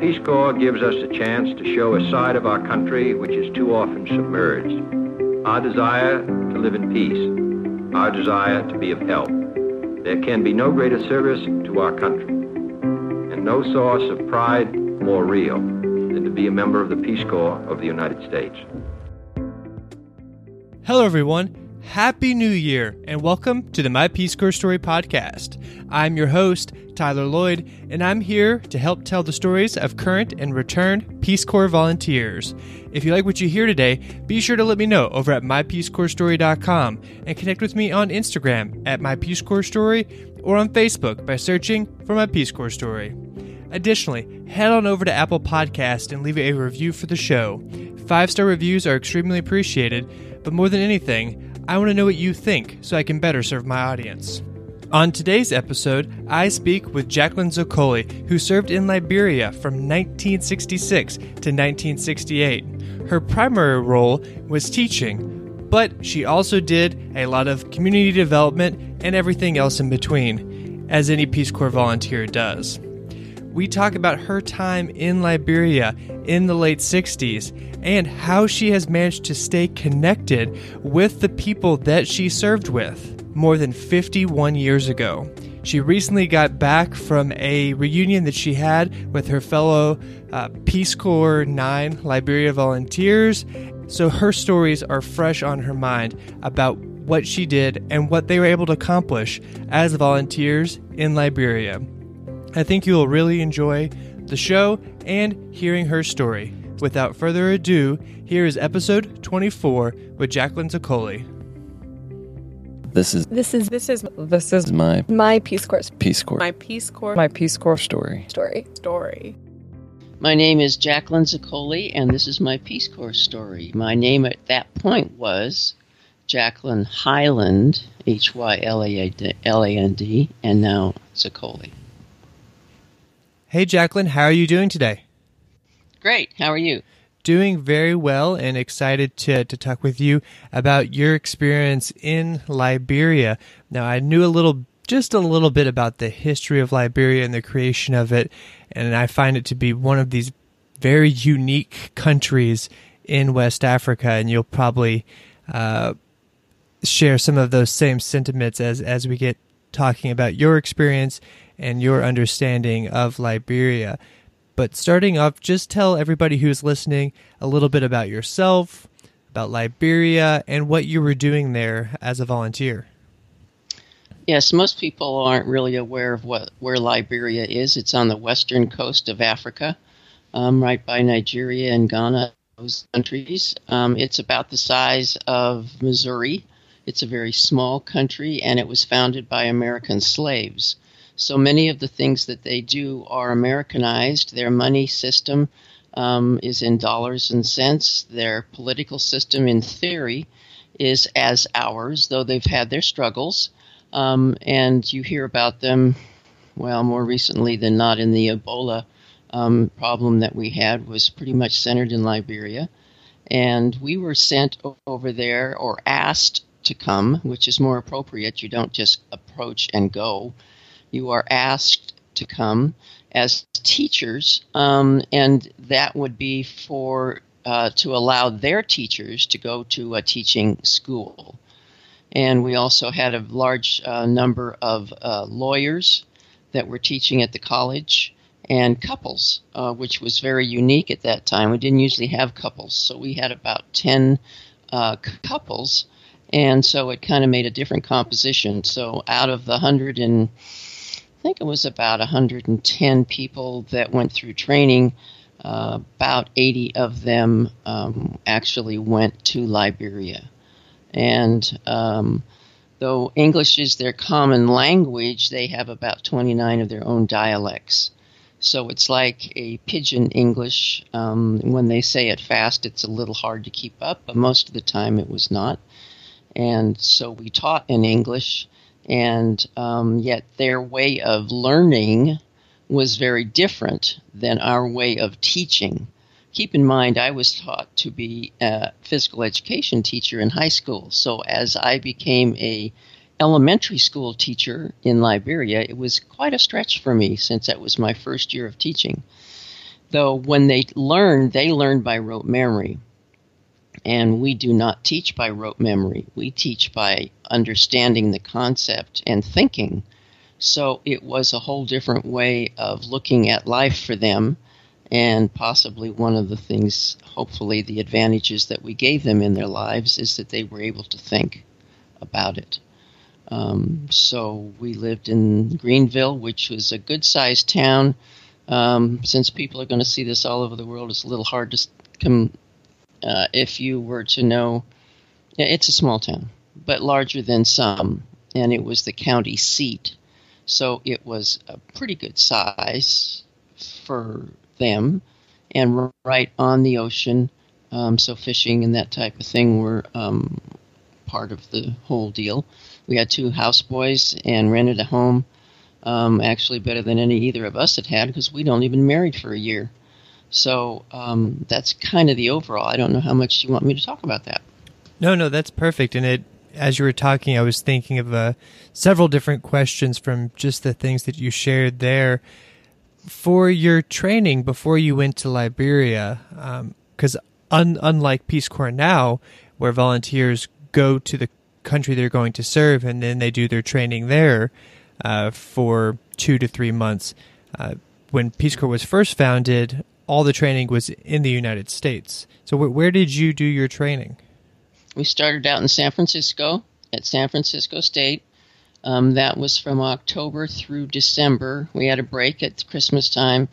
Peace Corps gives us a chance to show a side of our country which is too often submerged. Our desire to live in peace, our desire to be of help. There can be no greater service to our country, and no source of pride more real than to be a member of the Peace Corps of the United States. Hello, everyone. Happy New Year, and welcome to the My Peace Corps Story podcast. I'm your host, Tyler Lloyd, and I'm here to help tell the stories of current and returned Peace Corps volunteers. If you like what you hear today, be sure to let me know over at mypeacecorpsstory.com and connect with me on Instagram at mypeacecorpsstory or on Facebook by searching for My Peace Corps Story. Additionally, head on over to Apple Podcasts and leave a review for the show. 5-star reviews are extremely appreciated, but more than anything, I want to know what you think so I can better serve my audience. On today's episode, I speak with Jacqueline Zoccoli, who served in Liberia from 1966 to 1968. Her primary role was teaching, but she also did a lot of community development and everything else in between, as any Peace Corps volunteer does. We talk about her time in Liberia in the late 60s and how she has managed to stay connected with the people that she served with more than 51 years ago. She recently got back from a reunion that she had with her fellow Peace Corps 9 Liberia volunteers, so her stories are fresh on her mind about what she did and what they were able to accomplish as volunteers in Liberia. I think you'll really enjoy the show and hearing her story. Without further ado, here is episode 24 with Jacqueline Zoccoli. This is my Peace Corps. Peace Corps. My Peace Corps. My Peace Corps story. My name is Jacqueline Zoccoli, and this is my Peace Corps story. My name at that point was Jacqueline Highland, Hyland, and now Zoccoli. Hey, Jacqueline, how are you doing today? Great. How are you? Doing very well, and excited to talk with you about your experience in Liberia. Now, I knew a little bit about the history of Liberia and the creation of it, and I find it to be one of these very unique countries in West Africa, and you'll probably share some of those same sentiments as we get talking about your experience and your understanding of Liberia. But starting off, just tell everybody who's listening a little bit about yourself, about Liberia, and what you were doing there as a volunteer. Yes, most people aren't really aware of where Liberia is. It's on the western coast of Africa, right by Nigeria and Ghana, those countries. It's about the size of Missouri. It's a very small country, and it was founded by American slaves. So many of the things that they do are Americanized. Their money system is in dollars and cents. Their political system, in theory, is as ours, though they've had their struggles. And you hear about them, well, more recently than not, in the Ebola problem that we had was pretty much centered in Liberia. And we were sent over there, or asked to come, which is more appropriate. You don't just approach and go. You are asked to come as teachers, and that would be for to allow their teachers to go to a teaching school. And we also had a large number of lawyers that were teaching at the college, and couples, which was very unique at that time. We didn't usually have couples, so we had about 10 couples, and so it kind of made a different composition. So out of the 110 people that went through training, about 80 of them actually went to Liberia. And though English is their common language, they have about 29 of their own dialects. So it's like a pidgin English. When they say it fast, it's a little hard to keep up, but most of the time it was not. And so we taught in English. And yet their way of learning was very different than our way of teaching. Keep in mind, I was taught to be a physical education teacher in high school. So as I became an elementary school teacher in Liberia, it was quite a stretch for me, since that was my first year of teaching. So when they learn by rote memory. And we do not teach by rote memory. We teach by understanding the concept and thinking. So it was a whole different way of looking at life for them, and possibly one of the things, hopefully the advantages that we gave them in their lives is that they were able to think about it. So we lived in Greenville, which was a good-sized town. Since people are going to see this all over the world, it's a little hard to come. If you were to know, it's a small town, but larger than some, and it was the county seat. So it was a pretty good size for them, and right on the ocean, so fishing and that type of thing were part of the whole deal. We had two houseboys and rented a home, actually better than either of us had had, because we'd only been married for a year. So that's kind of the overall. I don't know how much you want me to talk about that. No, that's perfect. And as you were talking, I was thinking of several different questions from just the things that you shared there. For your training before you went to Liberia, because unlike Peace Corps now, where volunteers go to the country they're going to serve and then they do their training there for 2 to 3 months, when Peace Corps was first founded, all the training was in the United States. So where did you do your training? We started out in San Francisco, at San Francisco State. That was from October through December. We had a break at Christmas time.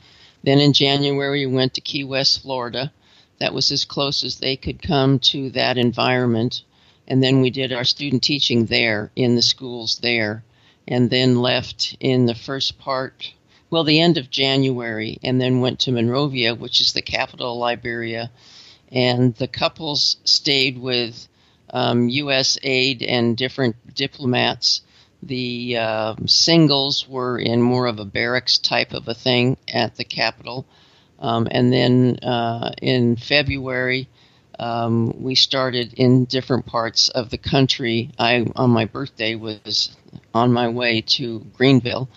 Then in January, we went to Key West, Florida. That was as close as they could come to that environment. And then we did our student teaching there, in the schools there, and then left in the first part, well, the end of January, and then went to Monrovia, which is the capital of Liberia. And the couples stayed with U.S. aid and different diplomats. The singles were in more of a barracks type of a thing at the capital. And then in February, we started in different parts of the country. On my birthday, was on my way to Greenville.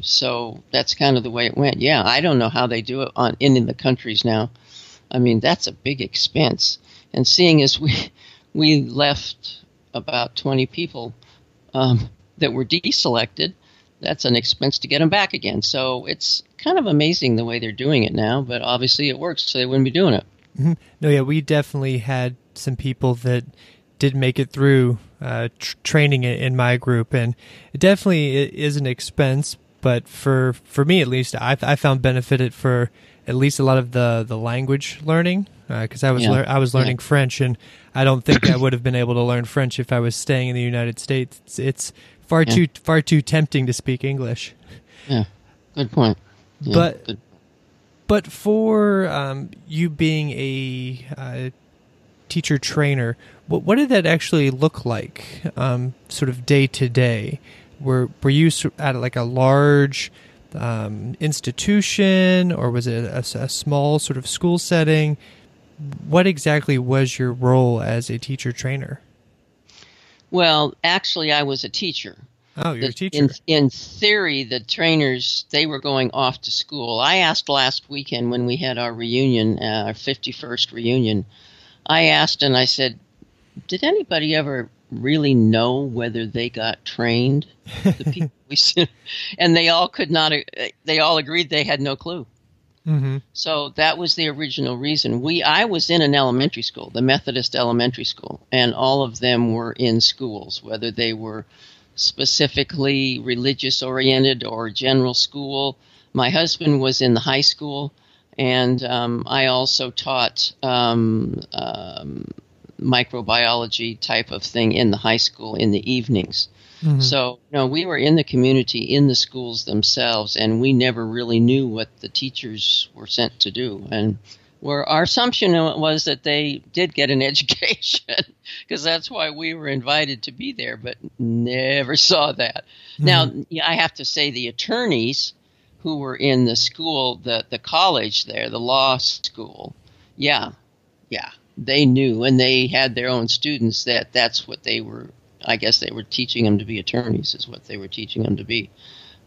So that's kind of the way it went. Yeah, I don't know how they do it in the countries now. I mean, that's a big expense. And seeing as we left about 20 people that were deselected, that's an expense to get them back again. So it's kind of amazing the way they're doing it now, but obviously it works, so they wouldn't be doing it. Mm-hmm. No, yeah, we definitely had some people that did make it through training in my group, and it definitely is an expense, but for me at least, I found benefited for at least a lot of the language learning, because I was learning French, and I don't think I would have been able to learn French if I was staying in the United States. It's far too tempting to speak English. Yeah, good point. Yeah, but for you being a teacher trainer, what did that actually look like, sort of day to day? Were you at like a large institution, or was it a small sort of school setting? What exactly was your role as a teacher trainer? Well, actually, I was a teacher. Oh, you're a teacher. In theory, the trainers, they were going off to school. I asked last weekend when we had our reunion, our 51st reunion, I said, did anybody ever really know whether they got trained? The people we sent, and they all agreed they had no clue. Mm-hmm. So that was the original reason. I was in an elementary school, the Methodist elementary school, and all of them were in schools, whether they were specifically religious oriented or general school. My husband was in the high school, and I also taught microbiology type of thing in the high school in the evenings. Mm-hmm. So, we were in the community, in the schools themselves, and we never really knew what the teachers were sent to do. And our assumption was that they did get an education, because that's why we were invited to be there, but never saw that. Mm-hmm. Now, I have to say the attorneys who were in the school, the college there, the law school, yeah, they knew, and they had their own students that's what they were, I guess they were teaching them to be attorneys is what they were teaching them to be.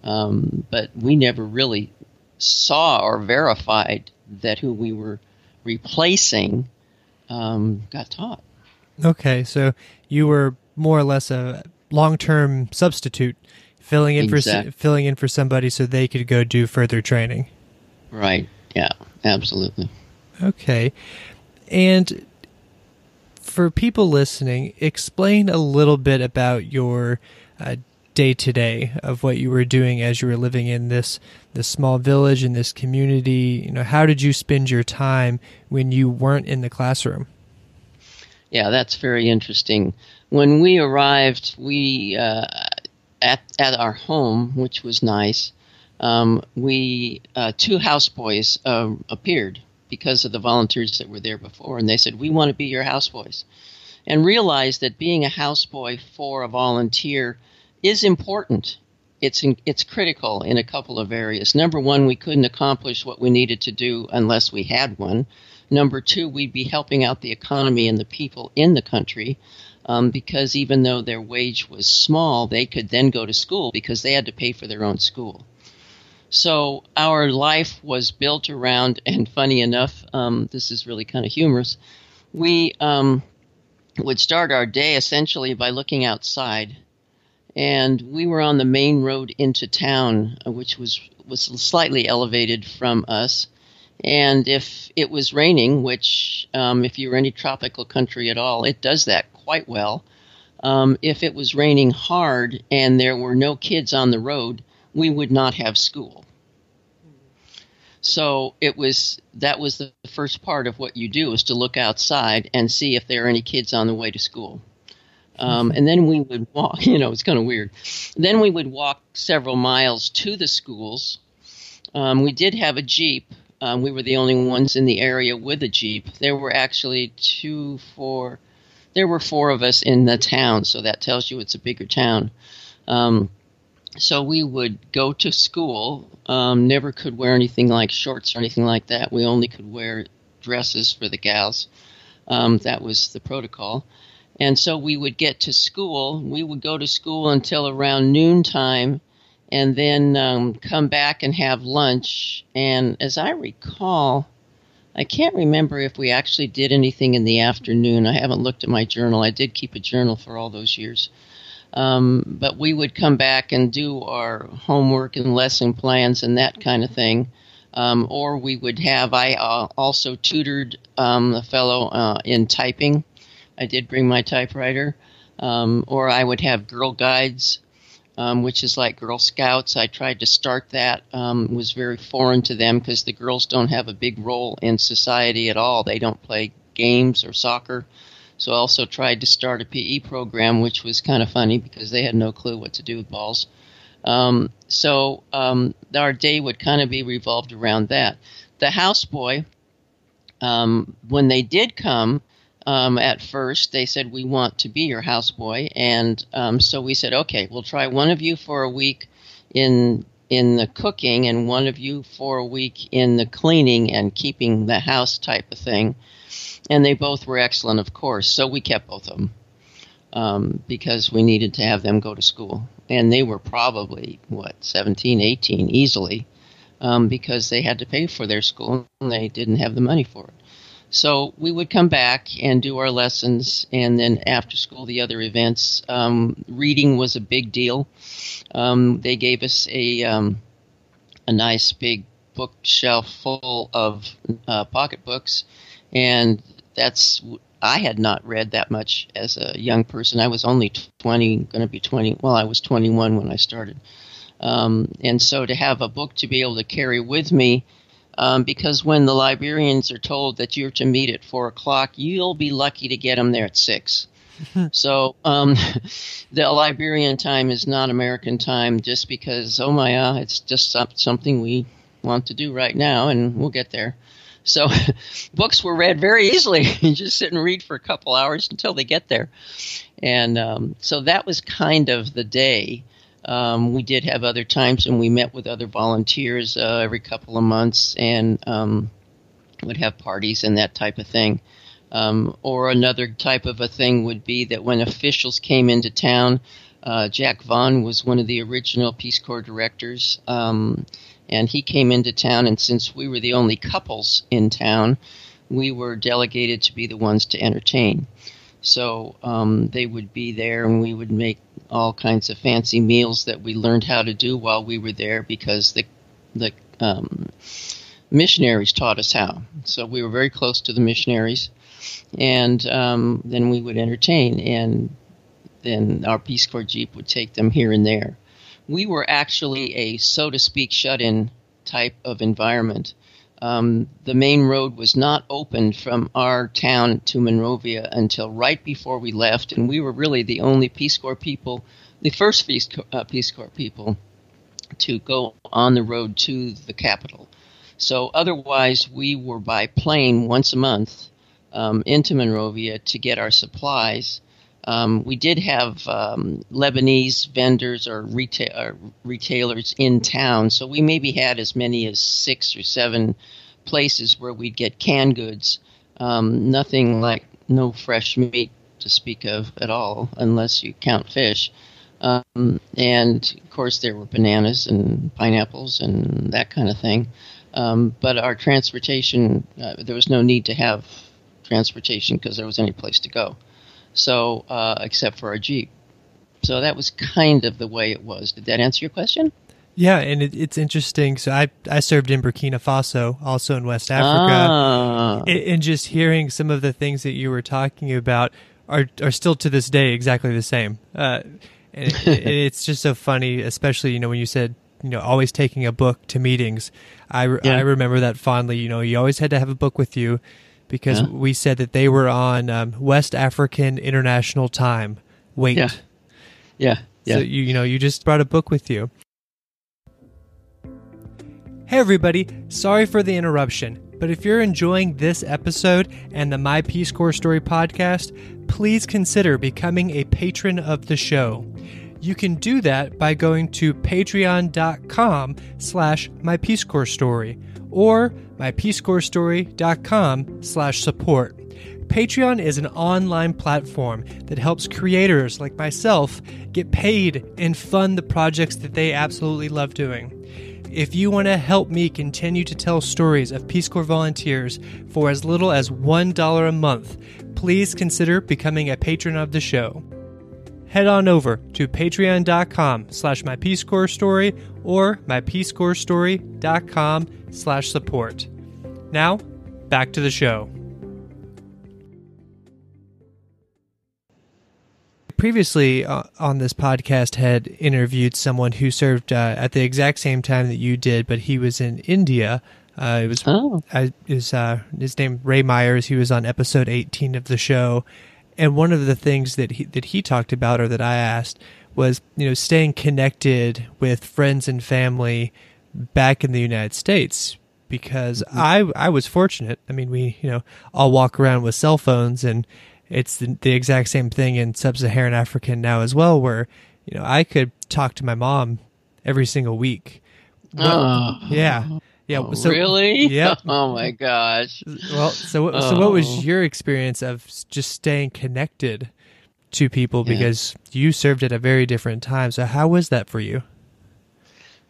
But we never really saw or verified that who we were replacing got taught. Okay, so you were more or less a long-term substitute, filling in for somebody so they could go do further training. Right. Yeah. Absolutely. Okay. And for people listening, explain a little bit about your day-to-day of what you were doing as you were living in this small village, in this community. You know, how did you spend your time when you weren't in the classroom? Yeah, that's very interesting. When we arrived, at our home, which was nice, two houseboys appeared because of the volunteers that were there before, and they said, "We want to be your houseboys," and realized that being a houseboy for a volunteer is important. It's critical in a couple of areas. Number one, we couldn't accomplish what we needed to do unless we had one. Number two, we'd be helping out the economy and the people in the country because even though their wage was small, they could then go to school because they had to pay for their own school. So our life was built around, and funny enough, this is really kind of humorous, we would start our day essentially by looking outside. And we were on the main road into town, which was slightly elevated from us. And if it was raining, which if you're in any tropical country at all, it does that quite well. If it was raining hard and there were no kids on the road, we would not have school. So that was the first part of what you do is to look outside and see if there are any kids on the way to school. And then we would walk, it's kind of weird. Then we would walk several miles to the schools. We did have a Jeep. We were the only ones in the area with a Jeep. There were actually four of us in the town, so that tells you it's a bigger town. So we would go to school, never could wear anything like shorts or anything like that. We only could wear dresses for the gals. That was the protocol. And so we would get to school. We would go to school until around noontime, and then come back and have lunch. And as I recall, I can't remember if we actually did anything in the afternoon. I haven't looked at my journal. I did keep a journal for all those years. But we would come back and do our homework and lesson plans and that kind of thing. Or we would have, I also tutored a fellow in typing. I did bring my typewriter. Or I would have Girl Guides, which is like Girl Scouts. I tried to start that. It was very foreign to them because the girls don't have a big role in society at all. They don't play games or soccer. So I also tried to start a PE program, which was kind of funny because they had no clue what to do with balls. So our day would kind of be revolved around that. The houseboy, when they did come, at first, they said, "We want to be your houseboy," and so we said, "Okay, we'll try one of you for a week in the cooking and one of you for a week in the cleaning and keeping the house type of thing." And they both were excellent, of course, so we kept both of them because we needed to have them go to school. And they were probably, 17, 18, easily, because they had to pay for their school and they didn't have the money for it. So we would come back and do our lessons, and then after school, the other events. Reading was a big deal. They gave us a nice big bookshelf full of pocket books, and I had not read that much as a young person. I was only 20, going to be 20. Well, I was 21 when I started, and so to have a book to be able to carry with me. Because when the Liberians are told that you're to meet at 4 o'clock, you'll be lucky to get them there at 6. So the Liberian time is not American time just because, it's just something we want to do right now, and we'll get there. So books were read very easily. You just sit and read for a couple hours until they get there. And so that was kind of the day. We did have other times when we met with other volunteers every couple of months and would have parties and that type of thing. Or another type of a thing would be that when officials came into town, Jack Vaughn was one of the original Peace Corps directors, and he came into town, and since we were the only couples in town, we were delegated to be the ones to entertain. So they would be there, and we would make all kinds of fancy meals that we learned how to do while we were there because the missionaries taught us how. So we were very close to the missionaries, and then we would entertain, and then our Peace Corps Jeep would take them here and there. We were actually a, so to speak, shut-in type of environment. The main road was not opened from our town to Monrovia until right before we left, and we were really the only Peace Corps people, the first Peace Corps people, to go on the road to the capital. So otherwise, we were by plane once a month into Monrovia to get our supplies. We did have Lebanese vendors or retailers in town, so we maybe had as many as 6 or 7 places where we'd get canned goods. Nothing like no fresh meat to speak of at all, unless you count fish. And, of course, there were bananas and pineapples and that kind of thing. But our transportation, there was no need to have transportation because there was any place to go. So, except for our Jeep. So that was kind of the way it was. Did that answer your question? Yeah, and it's interesting. So I served in Burkina Faso, also in West Africa. Ah. And just hearing some of the things that you were talking about are still to this day exactly the same. And it's just so funny, especially, you know, when you said, you know, always taking a book to meetings. I remember that fondly. You know, you always had to have a book with you. Because we said that they were on West African International Time. Wait. Yeah. So, you just brought a book with you. Hey, everybody. Sorry for the interruption. But if you're enjoying this episode and the My Peace Corps Story podcast, please consider becoming a patron of the show. You can do that by going to patreon.com/mypeacecorpsstory or mypeacecorpsstory.com/support. Patreon is an online platform that helps creators like myself get paid and fund the projects that they absolutely love doing. If you want to help me continue to tell stories of Peace Corps volunteers for as little as $1 a month, please consider becoming a patron of the show. Head on over to patreon.com/mypeacecorpsstory or mypeacecorpsstory.com/support. Now, back to the show. Previously on this podcast had interviewed someone who served at the exact same time that you did, but he was in India. His name Ray Myers. He was on episode 18 of the show. And one of the things that he talked about, or that I asked, was staying connected with friends and family back in the United States, because I was fortunate. I mean, we all walk around with cell phones, and it's the exact same thing in sub-Saharan Africa now as well, where I could talk to my mom every single week. Yeah. So, really? Yeah. Oh my gosh. Well, so what was your experience of just staying connected to people, because you served at a very different time? So how was that for you?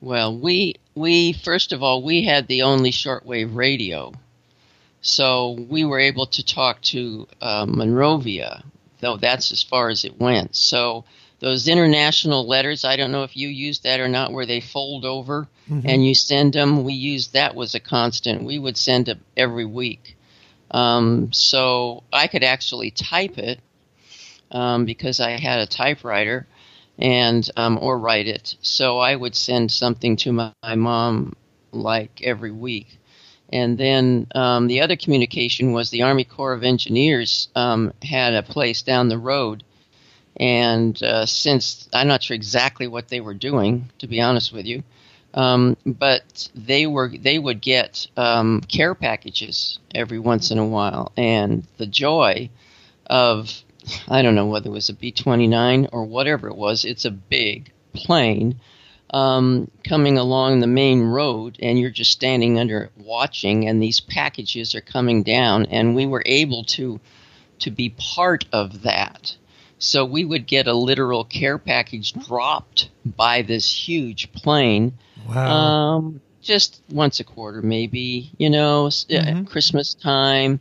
Well, we first of all, we had the only shortwave radio, so we were able to talk to Monrovia, though that's as far as it went. So those international letters, I don't know if you used that or not, where they fold over and you send them. We used that was a constant. We would send them every week. So I could actually type it because I had a typewriter and or write it. So I would send something to my mom like every week. And then the other communication was the Army Corps of Engineers had a place down the road. And since I'm not sure exactly what they were doing, to be honest with you, but they would get care packages every once in a while, and the joy of, I don't know whether it was a B-29 or whatever it was, it's a big plane coming along the main road, and you're just standing under it watching, and these packages are coming down, and we were able to be part of that. So we would get a literal care package dropped by this huge plane. Wow. just once a quarter maybe, you know, mm-hmm. Christmas time.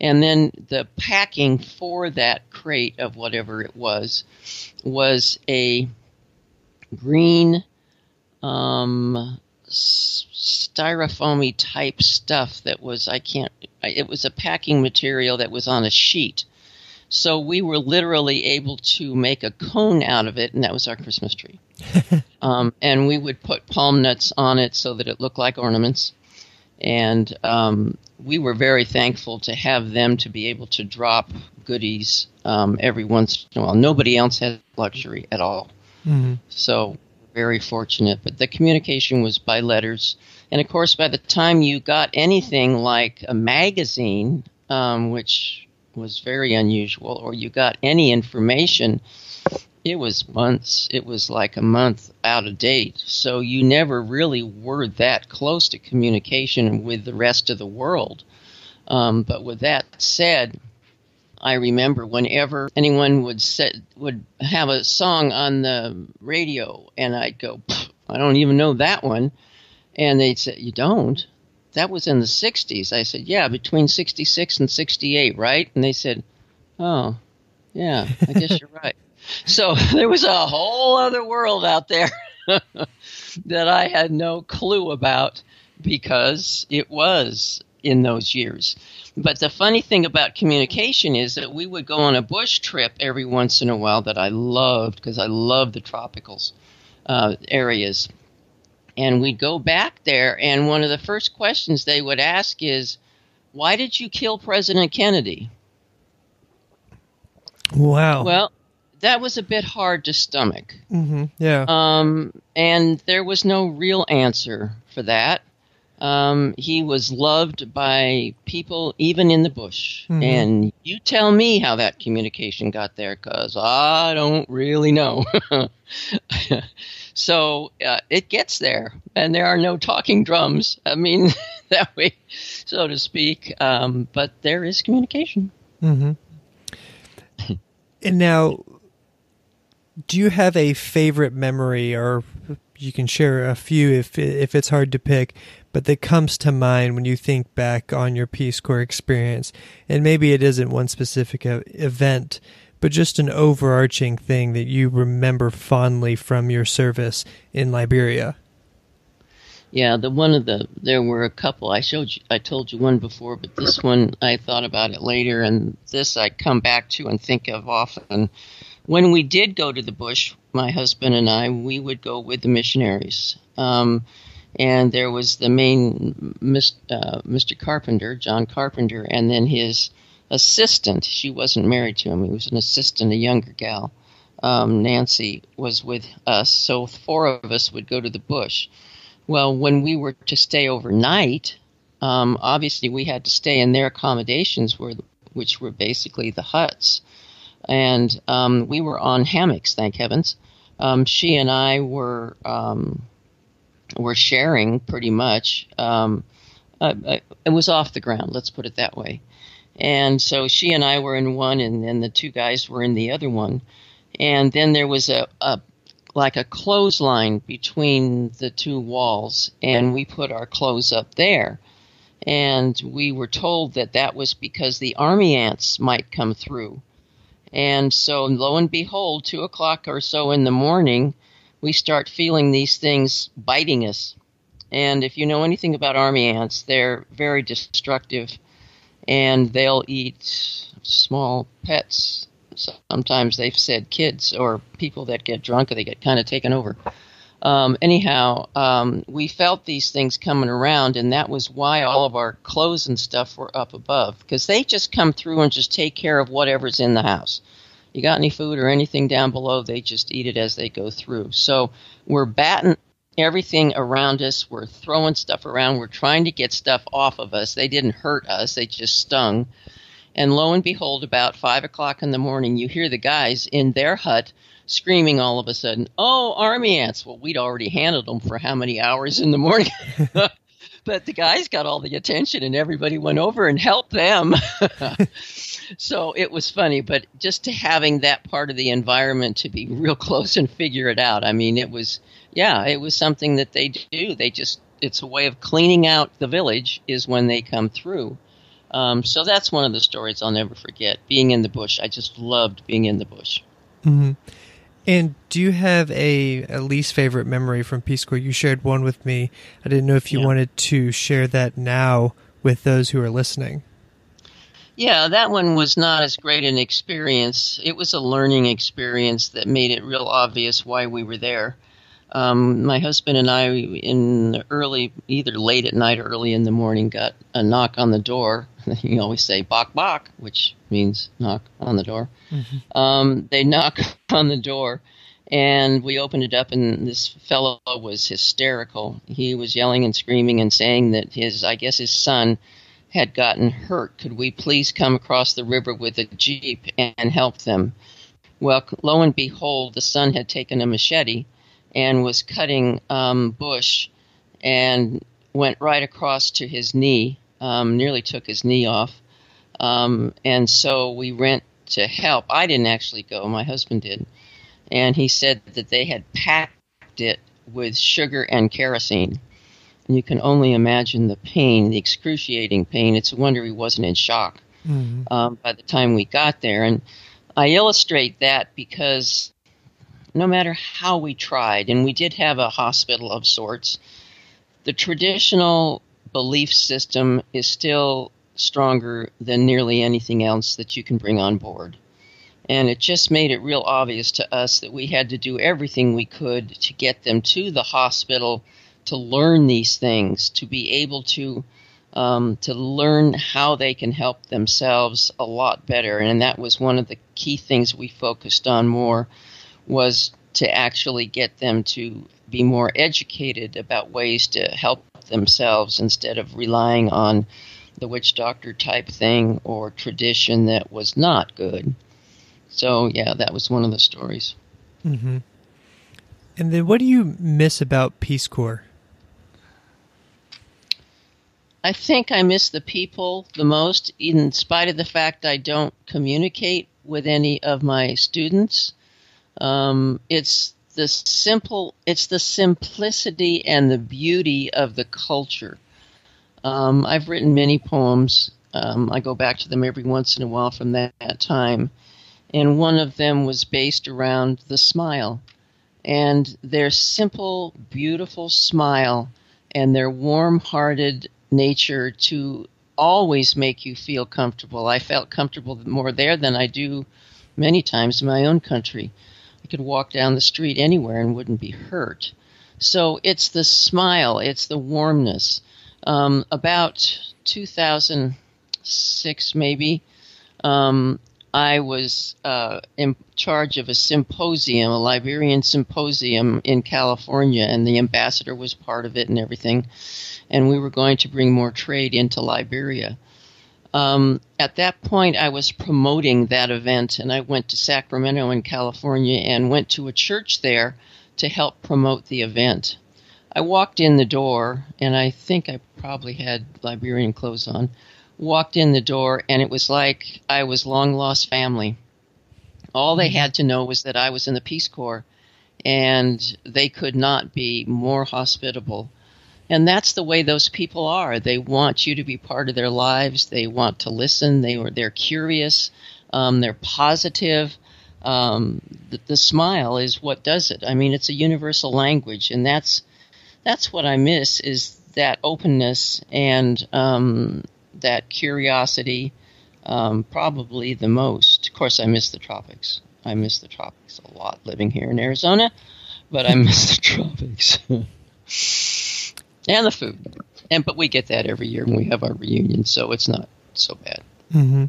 And then the packing for that crate of whatever it was a green styrofoamy type stuff that was, it was a packing material that was on a sheet. So we were literally able to make a cone out of it, and that was our Christmas tree. And we would put palm nuts on it so that it looked like ornaments. And we were very thankful to have them to be able to drop goodies every once in a while. Nobody else had luxury at all. Mm-hmm. So very fortunate. But the communication was by letters. And, of course, by the time you got anything like a magazine, which was very unusual, or you got any information, it was months. It was like a month out of date. So you never really were that close to communication with the rest of the world. But with that said, I remember whenever anyone would have a song on the radio, and I'd go, I don't even know that one. And they'd say, you don't? That was in the 60s. I said, yeah, between 66 and 68, right? And they said, oh, yeah, I guess you're right. So there was a whole other world out there that I had no clue about because it was in those years. But the funny thing about communication is that we would go on a bush trip every once in a while that I loved because I loved the tropicals areas. And we'd go back there, and one of the first questions they would ask is, why did you kill President Kennedy? Wow. Well, that was a bit hard to stomach. Mm-hmm. Yeah. And there was no real answer for that. He was loved by people even in the bush. Mm-hmm. And you tell me how that communication got there, because I don't really know. So it gets there, and there are no talking drums, I mean, that way, so to speak. But there is communication. Mm-hmm. And now, do you have a favorite memory, or you can share a few if it's hard to pick, but that comes to mind when you think back on your Peace Corps experience? And maybe it isn't one specific event, but just an overarching thing that you remember fondly from your service in Liberia. Yeah, there were a couple. I told you one before, but this one I thought about it later, and this I come back to and think of often. When we did go to the bush, my husband and I, we would go with the missionaries. And there was the main Mr. Carpenter, John Carpenter, and then his assistant. She wasn't married to him. He was an assistant, a younger gal. Nancy was with us, so 4 of us would go to the bush. Well, when we were to stay overnight, obviously we had to stay in their accommodations, which were basically the huts. And we were on hammocks, thank heavens. She and I were sharing pretty much. It was off the ground, let's put it that way. And so she and I were in one, and then the 2 guys were in the other one. And then there was a clothesline between the 2 walls, and we put our clothes up there. And we were told that was because the army ants might come through. And so lo and behold, 2:00 or so in the morning, we start feeling these things biting us. And if you know anything about army ants, they're very destructive. And they'll eat small pets. Sometimes they've said kids or people that get drunk, or they get kind of taken over. We felt these things coming around, and that was why all of our clothes and stuff were up above, because they just come through and just take care of whatever's in the house. You got any food or anything down below, they just eat it as they go through. So we're batting everything around us. We're throwing stuff around. We're trying to get stuff off of us. They didn't hurt us. They just stung. And lo and behold, about 5:00 in the morning, you hear the guys in their hut screaming all of a sudden, oh, army ants. Well, we'd already handled them for how many hours in the morning. But the guys got all the attention, and everybody went over and helped them. So it was funny, but just having that part of the environment to be real close and figure it out. I mean, it was something that they do. They just it's a way of cleaning out the village is when they come through. So that's one of the stories I'll never forget, being in the bush. I just loved being in the bush. Mm-hmm. And do you have a least favorite memory from Peace Corps? You shared one with me. I didn't know if you wanted to share that now with those who are listening. Yeah, that one was not as great an experience. It was a learning experience that made it real obvious why we were there. My husband and I, in the early, either late at night or early in the morning, got a knock on the door. You always say, "Bok, bok," which means knock on the door. Mm-hmm. They knock on the door, and we opened it up, and this fellow was hysterical. He was yelling and screaming and saying that his son had gotten hurt. Could we please come across the river with a jeep and help them? Well, lo and behold, the son had taken a machete and was cutting bush and went right across to his knee, nearly took his knee off. And so we went to help. I didn't actually go. My husband did. And he said that they had packed it with sugar and kerosene. And you can only imagine the pain, the excruciating pain. It's a wonder he wasn't in shock by the time we got there. And I illustrate that because no matter how we tried, and we did have a hospital of sorts, the traditional belief system is still stronger than nearly anything else that you can bring on board. And it just made it real obvious to us that we had to do everything we could to get them to the hospital, to learn these things, to be able to learn how they can help themselves a lot better. And that was one of the key things we focused on more, was to actually get them to be more educated about ways to help themselves instead of relying on the witch doctor type thing or tradition that was not good. So, yeah, that was one of the stories. Mm-hmm. And then what do you miss about Peace Corps? I think I miss the people the most, in spite of the fact I don't communicate with any of my students. It's the simplicity and the beauty of the culture. I've written many poems. I go back to them every once in a while from that time. And one of them was based around the smile. And their simple, beautiful smile and their warm-hearted nature to always make you feel comfortable. I felt comfortable more there than I do many times in my own country. I could walk down the street anywhere and wouldn't be hurt. So it's the smile, it's the warmness. About 2006 maybe, I was in charge of a Liberian symposium in California, and the ambassador was part of it and everything, and we were going to bring more trade into Liberia. At that point, I was promoting that event, and I went to Sacramento in California and went to a church there to help promote the event. I walked in the door, and I think I probably had Liberian clothes on, walked in the door, and it was like I was long-lost family. All they had to know was that I was in the Peace Corps, and they could not be more hospitable. And that's the way those people are. They want you to be part of their lives. They want to listen. They're curious. They're positive. The smile is what does it. I mean, it's a universal language, and that's what I miss, is that openness and that curiosity, probably the most. Of course, I miss the tropics. I miss the tropics a lot living here in Arizona, but I miss the tropics. And the food. But we get that every year when we have our reunion, so it's not so bad. Mm-hmm.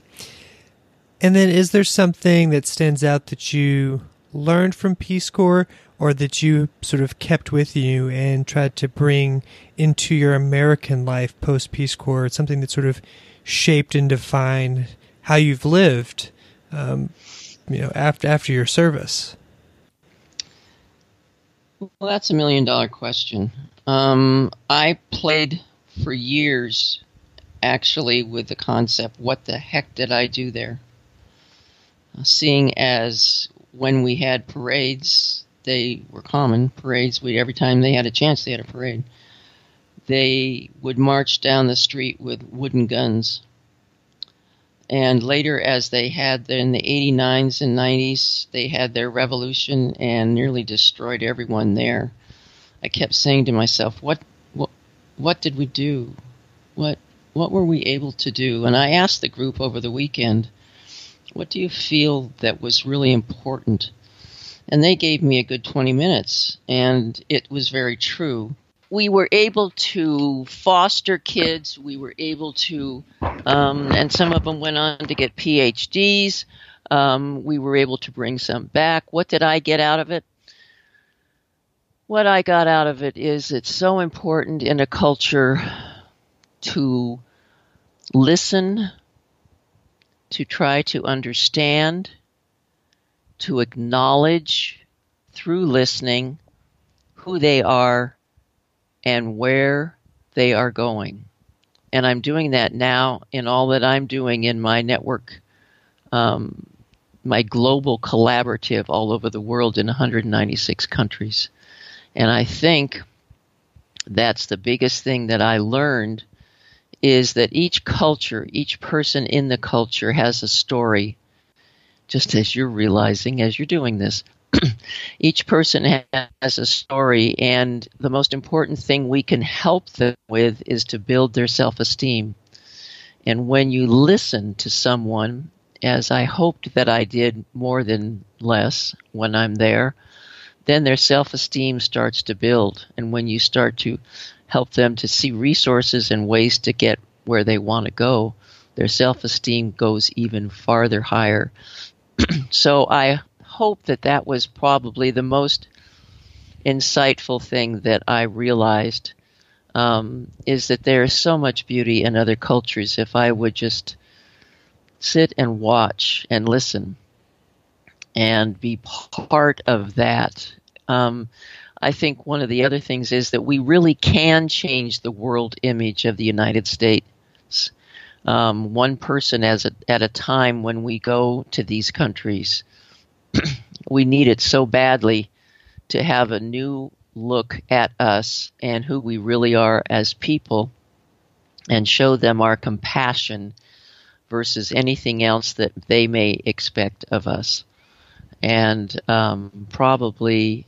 And then is there something that stands out that you learned from Peace Corps or that you sort of kept with you and tried to bring into your American life post-Peace Corps, something that sort of shaped and defined how you've lived after your service? Well, that's a million-dollar question. I played for years, actually, with the concept, what the heck did I do there? Seeing as when we had parades, they were common parades. Every time they had a chance, they had a parade. they would march down the street with wooden guns. And later, as they had in the 89s and 90s, they had their revolution and nearly destroyed everyone there. I kept saying to myself, what did we do? What were we able to do? And I asked the group over the weekend, what do you feel that was really important? And they gave me a good 20 minutes, and it was very true. We were able to foster kids. We were able to, and some of them went on to get PhDs. We were able to bring some back. What did I get out of it? What I got out of it is it's so important in a culture to listen, to try to understand, to acknowledge through listening who they are and where they are going. And I'm doing that now in all that I'm doing in my network, my global collaborative all over the world in 196 countries. And I think that's the biggest thing that I learned is that each culture, each person in the culture has a story, just as you're realizing as you're doing this. Each person has a story, and the most important thing we can help them with is to build their self-esteem. And when you listen to someone, as I hoped that I did more than less when I'm there, then their self-esteem starts to build. And when you start to help them to see resources and ways to get where they want to go, their self-esteem goes even farther higher. So I hope that that was probably the most insightful thing that I realized, is that there is so much beauty in other cultures if I would just sit and watch and listen and be part of that. I think one of the other things is that we really can change the world image of the United States, one person at a time when we go to these countries. We need it so badly to have a new look at us and who we really are as people and show them our compassion versus anything else that they may expect of us. And probably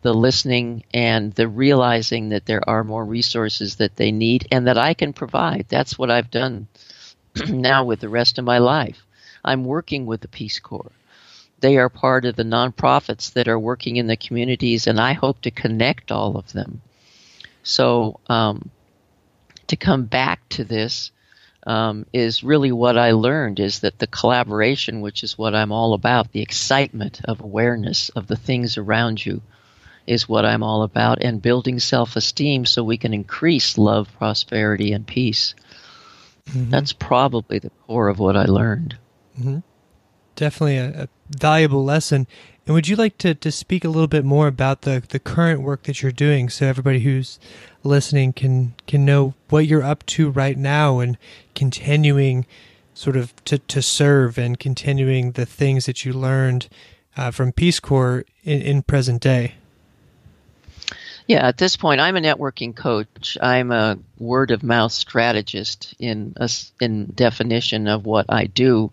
the listening and the realizing that there are more resources that they need and that I can provide. That's what I've done now with the rest of my life. I'm working with the Peace Corps. They are part of the nonprofits that are working in the communities, and I hope to connect all of them. So to come back to this is really what I learned, is that the collaboration, which is what I'm all about, the excitement of awareness of the things around you is what I'm all about, and building self-esteem so we can increase love, prosperity, and peace. Mm-hmm. That's probably the core of what I learned. Mm-hmm. Definitely a valuable lesson. And would you like to speak a little bit more about the current work that you're doing so everybody who's listening can know what you're up to right now and continuing sort of to serve and continuing the things that you learned from Peace Corps in present day? Yeah, at this point, I'm a networking coach. I'm a word-of-mouth strategist in definition of what I do.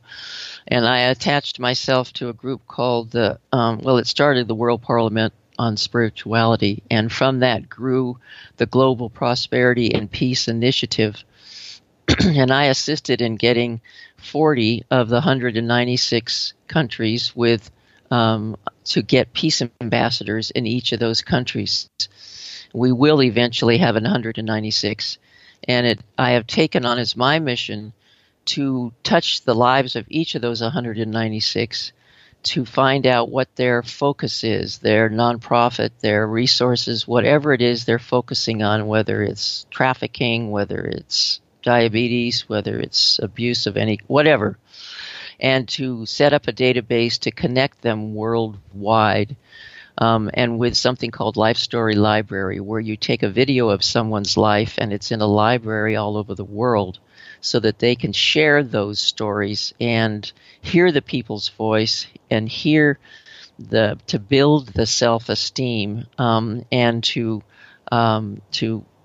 And I attached myself to a group called the, it started the World Parliament on Spirituality. And from that grew the Global Prosperity and Peace Initiative. And I assisted in getting 40 of the 196 countries with to get peace ambassadors in each of those countries. We will eventually have 196. And I have taken on as my mission to touch the lives of each of those 196, to find out what their focus is, their nonprofit, their resources, whatever it is they're focusing on, whether it's trafficking, whether it's diabetes, whether it's abuse of any, whatever, and to set up a database to connect them worldwide, and with something called Life Story Library, where you take a video of someone's life and it's in a library all over the world, so that they can share those stories and hear the people's voice and hear to build the self-esteem, and to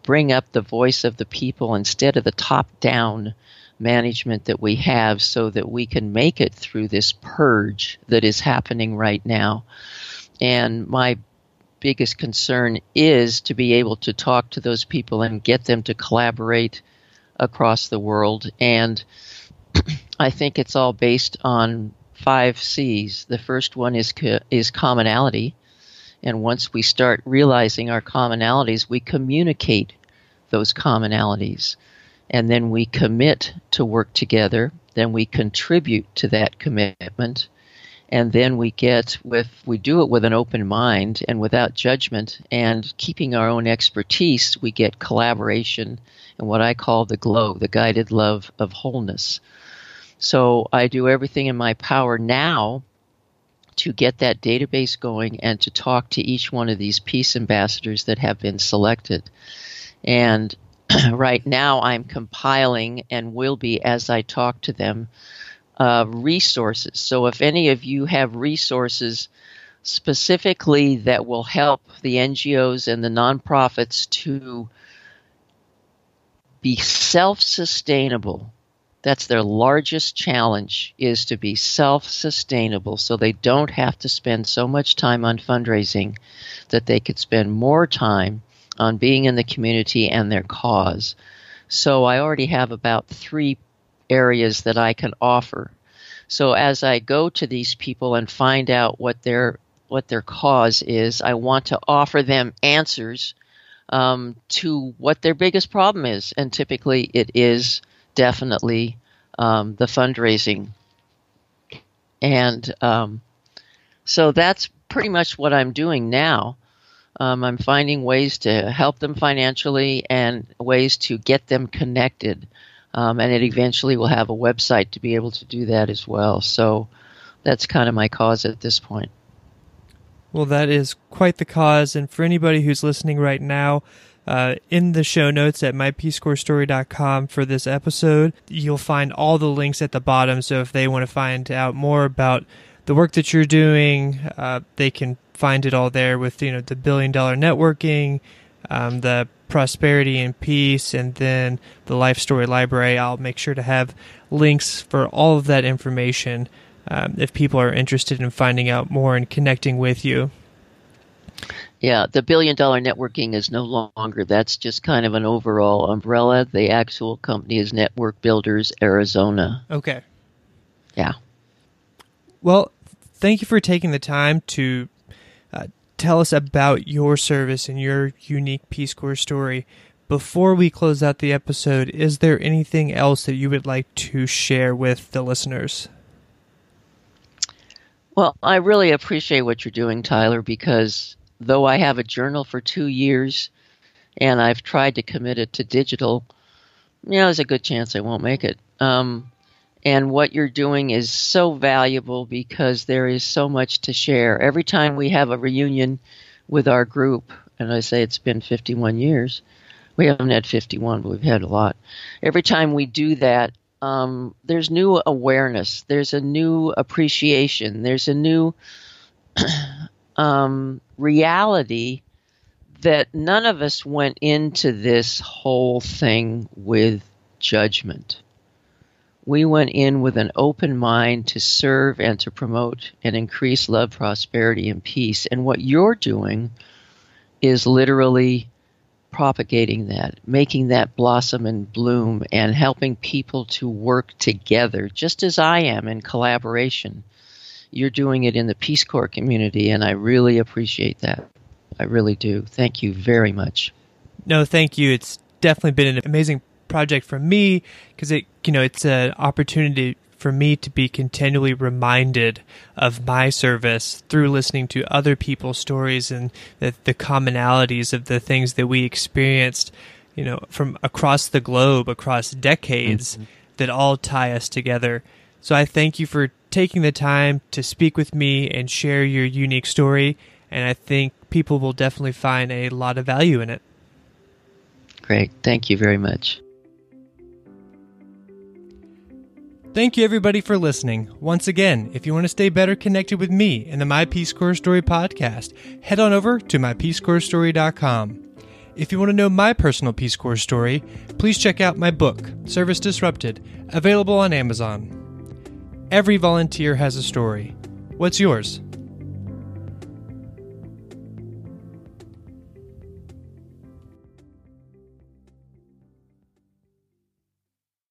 bring up the voice of the people instead of the top-down management that we have, so that we can make it through this purge that is happening right now. And my biggest concern is to be able to talk to those people and get them to collaborate across the world. And I think it's all based on 5 C's. The first one is commonality. And once we start realizing our commonalities, we communicate those commonalities. And then we commit to work together. Then we contribute to that commitment. And then we do it with an open mind and without judgment, and keeping our own expertise, we get collaboration and what I call the glow, the guided love of wholeness. So I do everything in my power now to get that database going and to talk to each one of these peace ambassadors that have been selected. And right now I'm compiling, and will be as I talk to them, resources. So if any of you have resources specifically that will help the NGOs and the nonprofits to be self-sustainable, that's their largest challenge, is to be self-sustainable, so they don't have to spend so much time on fundraising, that they could spend more time on being in the community and their cause. So I already have about 3 areas that I can offer. So as I go to these people and find out what their cause is, I want to offer them answers to what their biggest problem is. And typically it is definitely the fundraising. And so that's pretty much what I'm doing now. I'm finding ways to help them financially and ways to get them connected. And it eventually will have a website to be able to do that as well. So that's kind of my cause at this point. Well, that is quite the cause. And for anybody who's listening right now, in the show notes at mypeacecorpsstory.com for this episode, you'll find all the links at the bottom. So if they want to find out more about the work that you're doing, they can find it all there with, the $1 billion networking, the Prosperity and Peace, and then the Life Story Library. I'll make sure to have links for all of that information if people are interested in finding out more and connecting with you. Yeah, the $1 billion networking is no longer. That's just kind of an overall umbrella. The actual company is Network Builders Arizona. Okay. Yeah. Well, thank you for taking the time to tell us about your service and your unique Peace Corps story. Before we close out the episode, is there anything else that you would like to share with the listeners? Well, I really appreciate what you're doing, Tyler, because though I have a journal for 2 years and I've tried to commit it to digital, there's a good chance I won't make it. And what you're doing is so valuable, because there is so much to share. Every time we have a reunion with our group, and I say it's been 51 years. We haven't had 51, but we've had a lot. Every time we do that, there's new awareness. There's a new appreciation. There's a new reality that none of us went into this whole thing with judgment. We went in with an open mind to serve and to promote and increase love, prosperity, and peace. And what you're doing is literally propagating that, making that blossom and bloom, and helping people to work together, just as I am, in collaboration. You're doing it in the Peace Corps community, and I really appreciate that. I really do. Thank you very much. No, thank you. It's definitely been an amazing project for me, because it's an opportunity for me to be continually reminded of my service through listening to other people's stories and the commonalities of the things that we experienced, from across the globe, across decades, mm-hmm. that all tie us together. So I thank you for taking the time to speak with me and share your unique story, and I think people will definitely find a lot of value in it. Great. Thank you very much. Thank you, everybody, for listening. Once again, if you want to stay better connected with me and the My Peace Corps Story podcast, head on over to mypeacecorpsstory.com. If you want to know my personal Peace Corps story, please check out my book, Service Disrupted, available on Amazon. Every volunteer has a story. What's yours?